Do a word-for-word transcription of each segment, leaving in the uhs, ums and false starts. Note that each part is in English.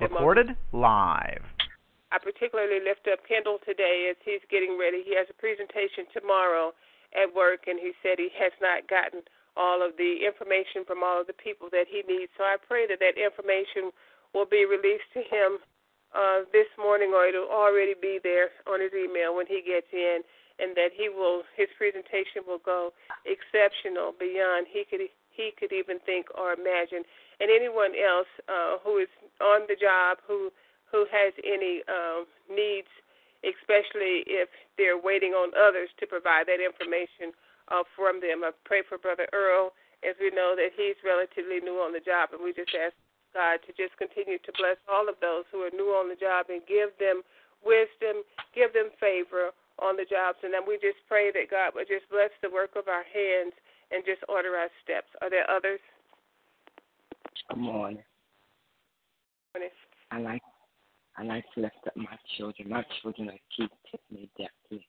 Recorded live. I particularly lift up Kendall today as he's getting ready. He has a presentation tomorrow at work, and he said he has not gotten all of the information from all of the people that he needs. So I pray that that information will be released to him uh, this morning, or it'll already be there on his email when he gets in, and that he will his presentation will go exceptional beyond he could he could even think or imagine. And anyone else uh, who is on the job, who who has any um, needs, especially if they're waiting on others to provide that information uh, from them. I pray for Brother Earl, as we know that he's relatively new on the job, and we just ask God to just continue to bless all of those who are new on the job and give them wisdom, give them favor on the jobs. And then we just pray that God would just bless the work of our hands and just order our steps. Are there others? Good morning. I like I like to lift up my children. My children are Keith, Tiffany, Deputy,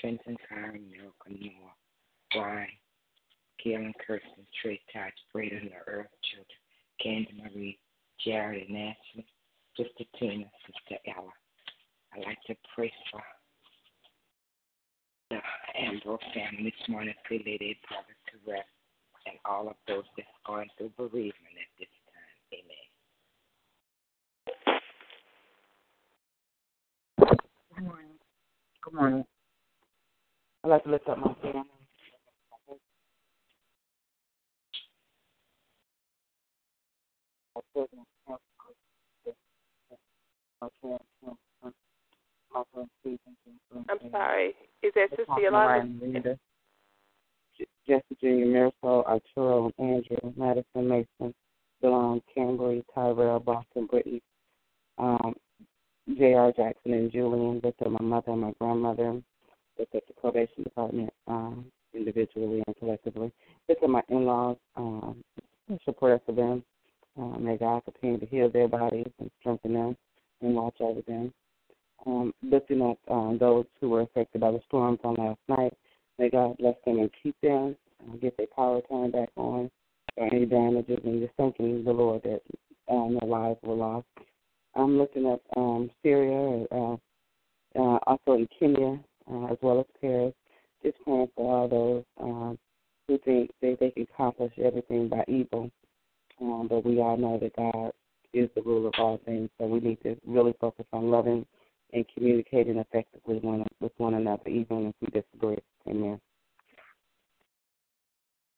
Trenton, Karen, Miracle, Noah, Brian, Kaylin, Kirsten, Trey, Taj, Braden, the Earth children, Candy Marie, Jared, and Ashley, Sister Tina, Sister Ella. I like to pray for the Ambrose family this morning. Pray they they probably to rest. And all of those that's going through bereavement at this time. Amen. Good morning. Good morning. I'd like to lift up my family. My children, my parents, my parents, I'm sorry. Is that Sister Yolanda? Jesse Junior, Marisol, Arturo, Andrew, Madison, Mason, Delon, Cambry, Tyrell, Boston, Brittany, um, J R. Jackson, and Julian. That's my mother and my grandmother. That's at the probation department, um, individually and collectively. That's my in-laws. Um, support for them. Um, may God continue to heal their bodies and strengthen them and watch over them. Um, looking at um, those who were affected by the storms on last night, may God bless them and keep them and get their power turned back on or any damages, and just thanking the Lord that um, their lives were lost. I'm looking at um, Syria, uh, uh, also in Kenya, uh, as well as Paris. Just praying for all those um, who think they, they can accomplish everything by evil. Um, but we all know that God is the ruler of all things, so we need to really focus on loving and communicating effectively one, with one another, even if we disagree. Amen.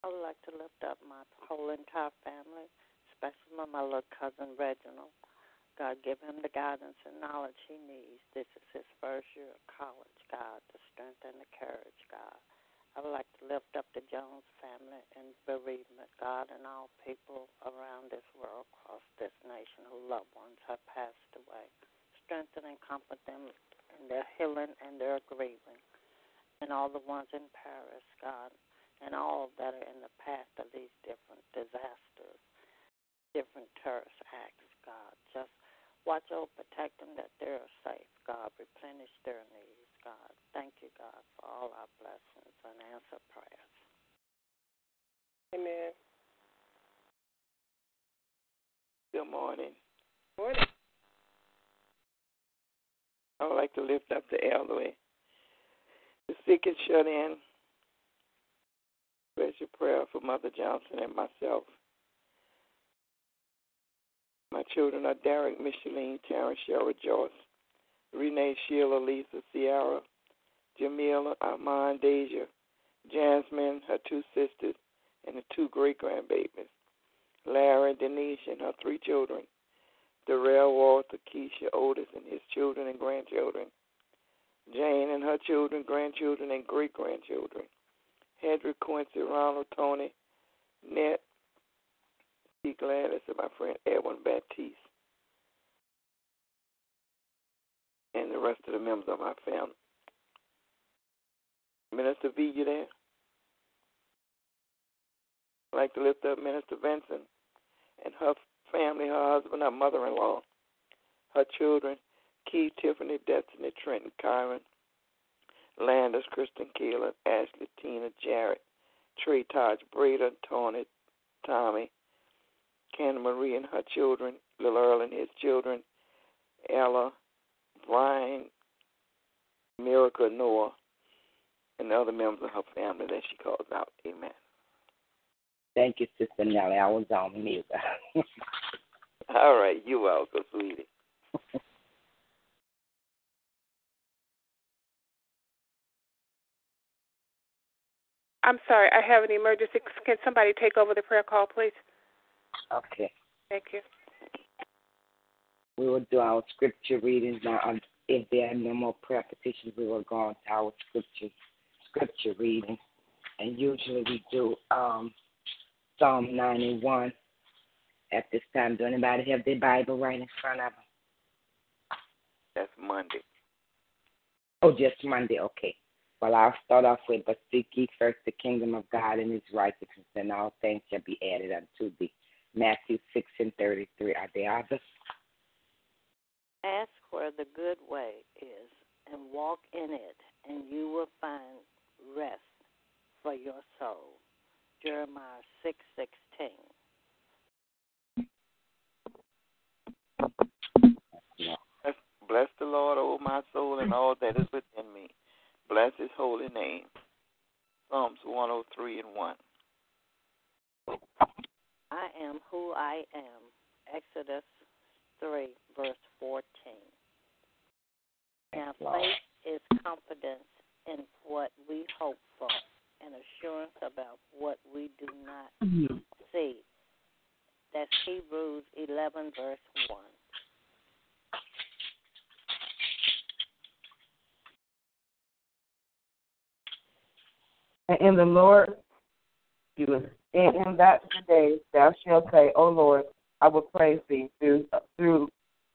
I would like to lift up my whole entire family, especially my little cousin Reginald. God, give him the guidance and knowledge he needs. This is his first year of college, God, the strength and the courage, God. I would like to lift up the Jones family in bereavement, God, and all people around this world, across this nation, whose loved ones have passed away. Strengthen and comfort them in their healing and their grieving. And all the ones in Paris, God, and all that are in the path of these different disasters, different terrorist acts, God. Just watch over, protect them that they are safe, God. Replenish their needs, God. Thank you, God, for all our blessings and answer prayers. Amen. Good morning. Good morning. I would like to lift up the elderly, the sick and shut in. Special prayer for Mother Johnson and myself. My children are Derek, Micheline, Terrence, Cheryl, Joyce, Renee, Sheila, Lisa, Sierra, Jamila, Armand, Deja, Jasmine, her two sisters, and the two great-grandbabies, Larry, Denise, and her three children, Darrell, Walter, Keisha, Otis, and his children and grandchildren, Jane and her children, grandchildren, and great-grandchildren, Hedrick, Quincy, Ronald, Tony, Nat D. Gladys, and my friend Edwin Baptiste, and the rest of the members of my family. Minister V, you there? I'd like to lift up Minister Vincent and her family, her husband, her mother-in-law, her children, Key, Tiffany, Destiny, Trenton, Kyron, Landis, Kristen, Keelan, Ashley, Tina, Jarrett, Trey, Taj, Breda, Tony, Tommy, Candy Marie and her children, Lil Earl and his children, Ella, Brian, Miracle, Noah, and the other members of her family that she calls out. Amen. Thank you, Sister Nellie. I was on mute. All right. You're welcome, sweetie. I'm sorry. I have an emergency. Can somebody take over the prayer call, please? Okay. Thank you. We will do our scripture readings now. If there are no more prayer petitions, we will go on to our scripture, scripture reading. And usually we do um, Psalm ninety-one at this time. Do anybody have their Bible right in front of them? That's Monday. Oh, just Monday. Okay. Well, I'll start off with, but seek ye first the kingdom of God and his righteousness, and all things shall be added unto thee. Matthew six and thirty-three. Are there others? Ask where the good way is, and walk in it, and you will find rest for your soul. Jeremiah six sixteen. Bless the Lord, O my soul, and all that is within me. Bless his holy name. Psalms one hundred three and one. I am who I am. Exodus three, verse fourteen. Now, faith is confidence in what we hope for and assurance about what we do not mm-hmm. see. That's Hebrews eleven, verse one. And in the Lord, and in that day thou shalt say, O Lord, I will praise thee through through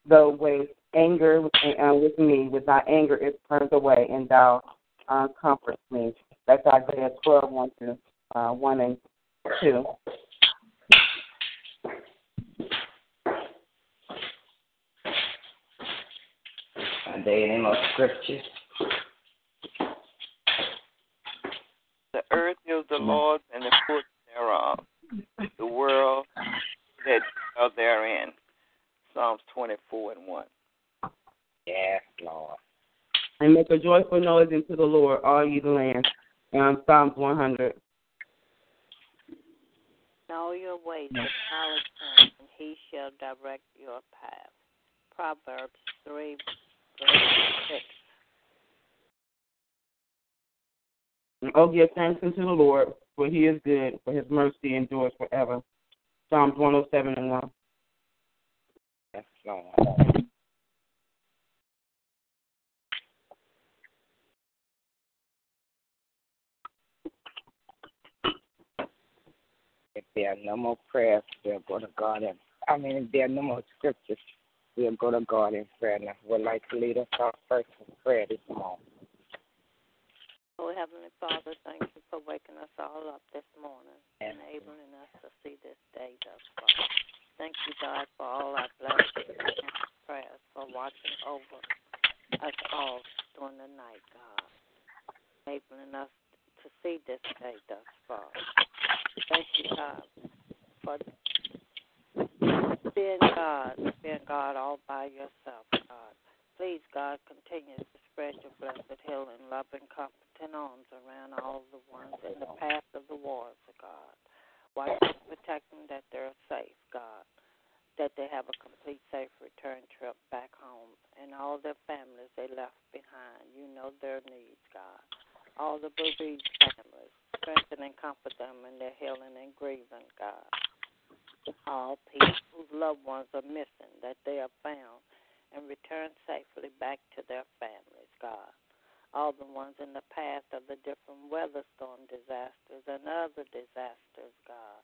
the way anger with, uh, with me, with thy anger is turned away, and thou uh, comfort me. That's Isaiah twelve, one through uh, one and two. Are there any more scriptures? The earth is the Lord's and the fullness thereof, the world that are therein. Psalms twenty-four and one. Yes, Lord. And make a joyful noise unto the Lord, all ye the land. Um, Psalms one hundred. In all your ways acknowledge him, and he shall direct your path. Proverbs three, verse six. And oh, give thanks unto the Lord, for he is good, for his mercy endures forever. Psalms one hundred seven and one. That's long. If there are no more prayers, we'll go to God. In, I mean, if there are no more scriptures, we'll go to God in prayer. And I would like to lead us off first in prayer this morning. Oh, Heavenly Father, thank you for waking us all up this morning and enabling us to see this day thus far. Thank you, God, for all our blessings and prayers, for watching over us all during the night, God, enabling us to see this day thus far. Thank you, God, for being God, being God all by yourself, God. Please, God, continue to spread your blessed healing, love, and comfort and arms around all the ones in the path of the wars of God. Watch and protect them that they're safe, God, that they have a complete safe return trip back home, and all their families they left behind. You know their needs, God. All the bereaved families, strengthen and comfort them in their healing and grieving, God. All people whose loved ones are missing, that they are found and return safely back to their families, God. All the ones in the path of the different weather storm disasters and other disasters, God.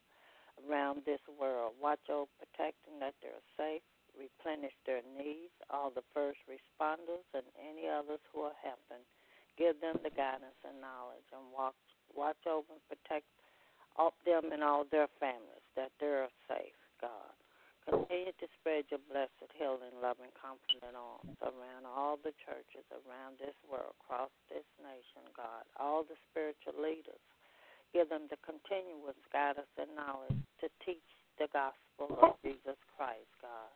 from this world. Watch over, protect them that they're safe, replenish their needs, all the first responders and any others who are helping. Give them the guidance and knowledge, and watch, watch over and protect all them and all their families, that they're safe, God. Continue to spread your blessed, healing, loving, confident arms around all the churches around this world, across this nation, God, all the spiritual leaders. Give them the continuous guidance and knowledge to teach the gospel of Jesus Christ, God.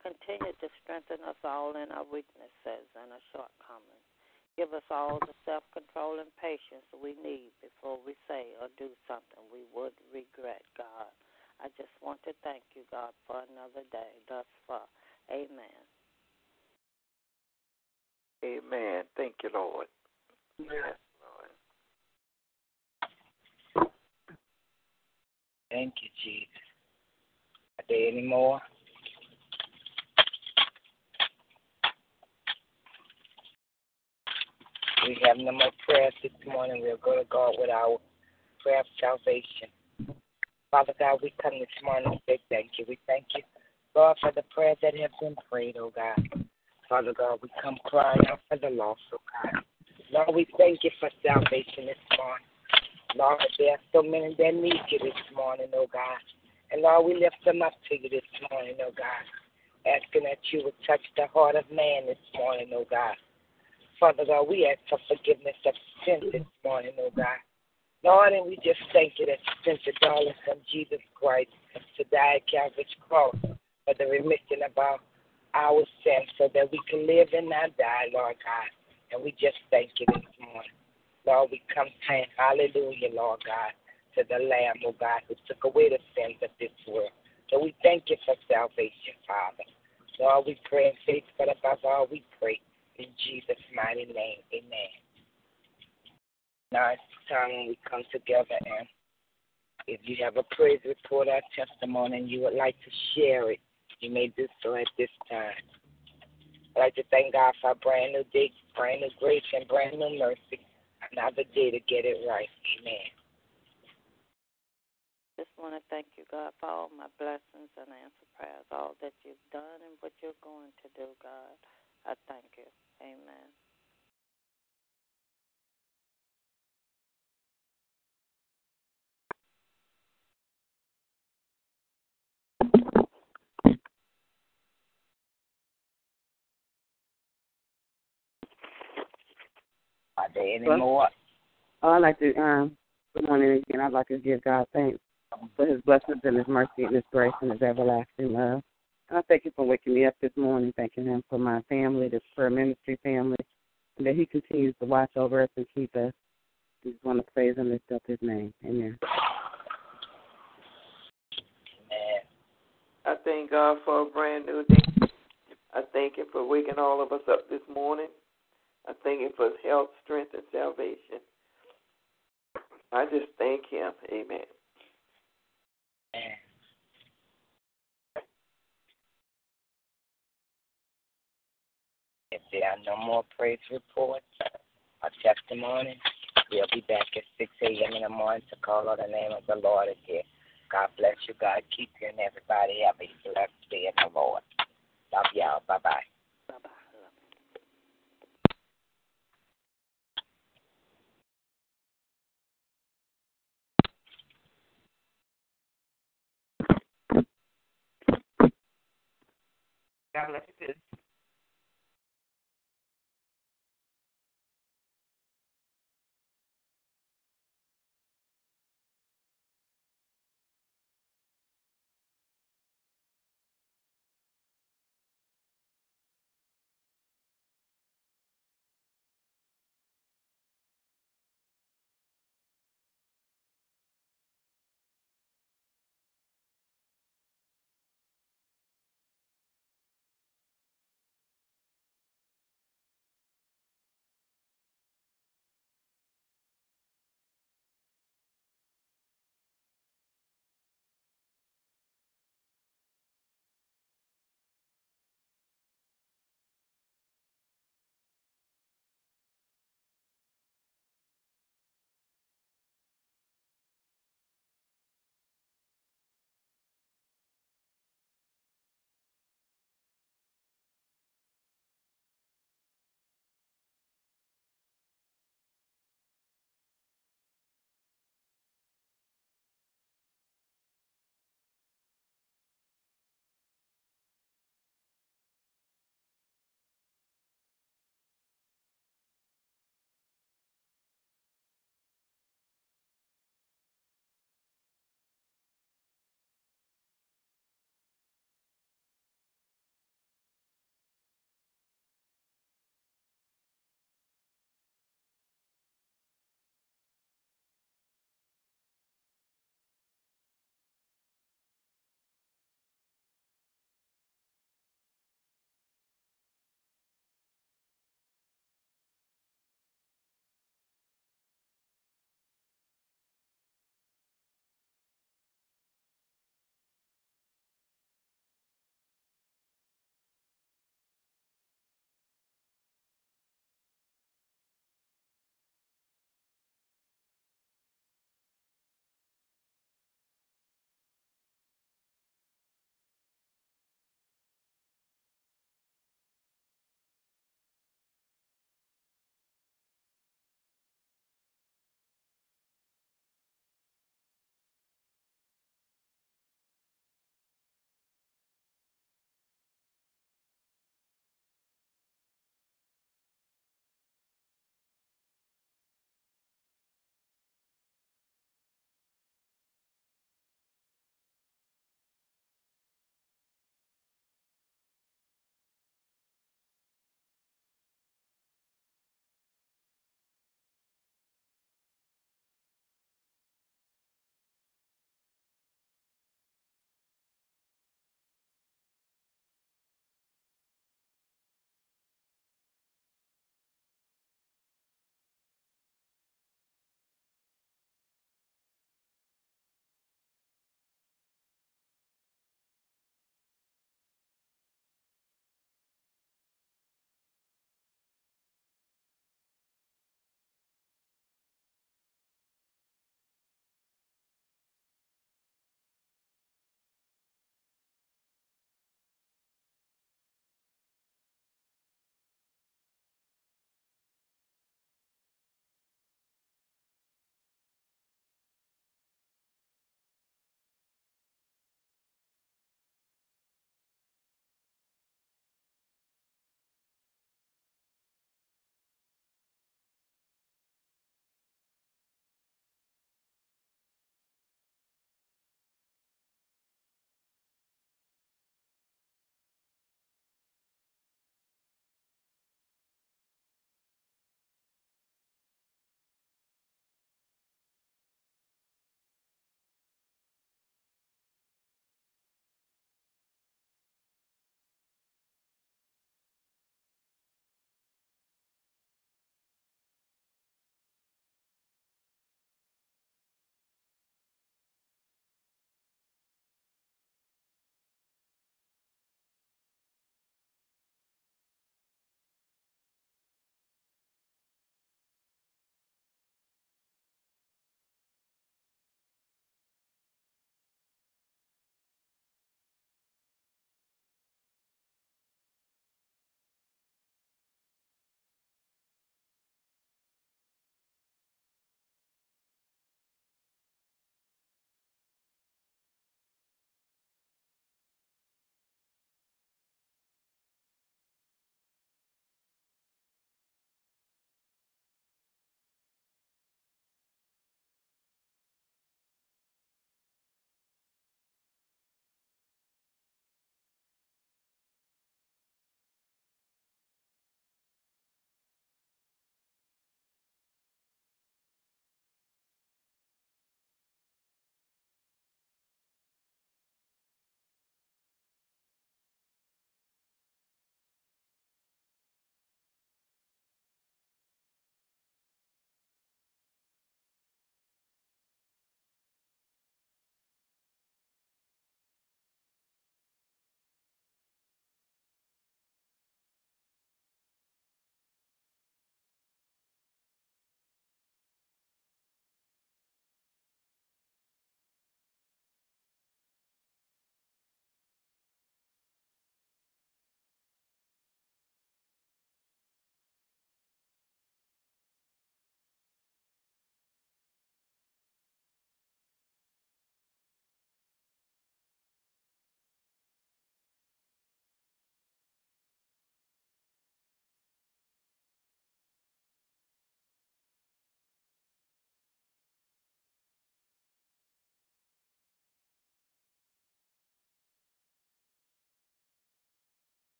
Continue to strengthen us all in our weaknesses and our shortcomings. Give us all the self-control and patience we need before we say or do something we would regret, God. I just want to thank you, God, for another day thus far. Amen. Amen. Thank you, Lord. Yes, Lord. Thank you, Jesus. Are there any more? We have no more prayers this morning. We'll go to God with our prayer of salvation. Father God, we come this morning and say thank you. We thank you, Lord, for the prayers that have been prayed, oh God. Father God, we come crying out for the lost, oh God. Lord, we thank you for salvation this morning. Lord, there are so many that need you this morning, oh God. And Lord, we lift them up to you this morning, oh God, asking that you would touch the heart of man this morning, oh God. Father God, we ask for forgiveness of sin this morning, oh God. Lord, and we just thank you that you sent the darling Son Jesus Christ to die at Calvary's cross for the remission of our, our sins so that we can live and not die, Lord God. And we just thank you this morning. Lord, we come saying hallelujah, Lord God, to the Lamb, oh God, who took away the sins of this world. So we thank you for salvation, Father. Lord, we pray in faith, but above all, we pray in Jesus' mighty name. Amen. Now it's the time when we come together, and if you have a praise report or testimony and you would like to share it, you may do so at this time. I'd like to thank God for a brand new day, brand new grace, and brand new mercy. Another day to get it right. Amen. Just want to thank you, God, for all my blessings and answer prayers, all that you've done and what you're going to do, God. I thank you. Amen. Are there any well, more? I'd like to, um, good morning again. I'd like to give God thanks for his blessings and his mercy and his grace and his everlasting love. And I thank you for waking me up this morning, thanking him for my family, this prayer ministry family, and that he continues to watch over us and keep us. I just want to praise and lift up his name. Amen. Amen. I thank God for a brand new day. I thank him for waking all of us up this morning. I thank him for his health, strength, and salvation. I just thank him. Amen. Amen. If there are no more praise reports or testimonies, we'll be back at six a.m. in the morning to call on the name of the Lord again. God bless you. God keep you, and everybody have a blessed day in the Lord. Love y'all. Bye-bye. Bye-bye. God bless you too.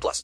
plus.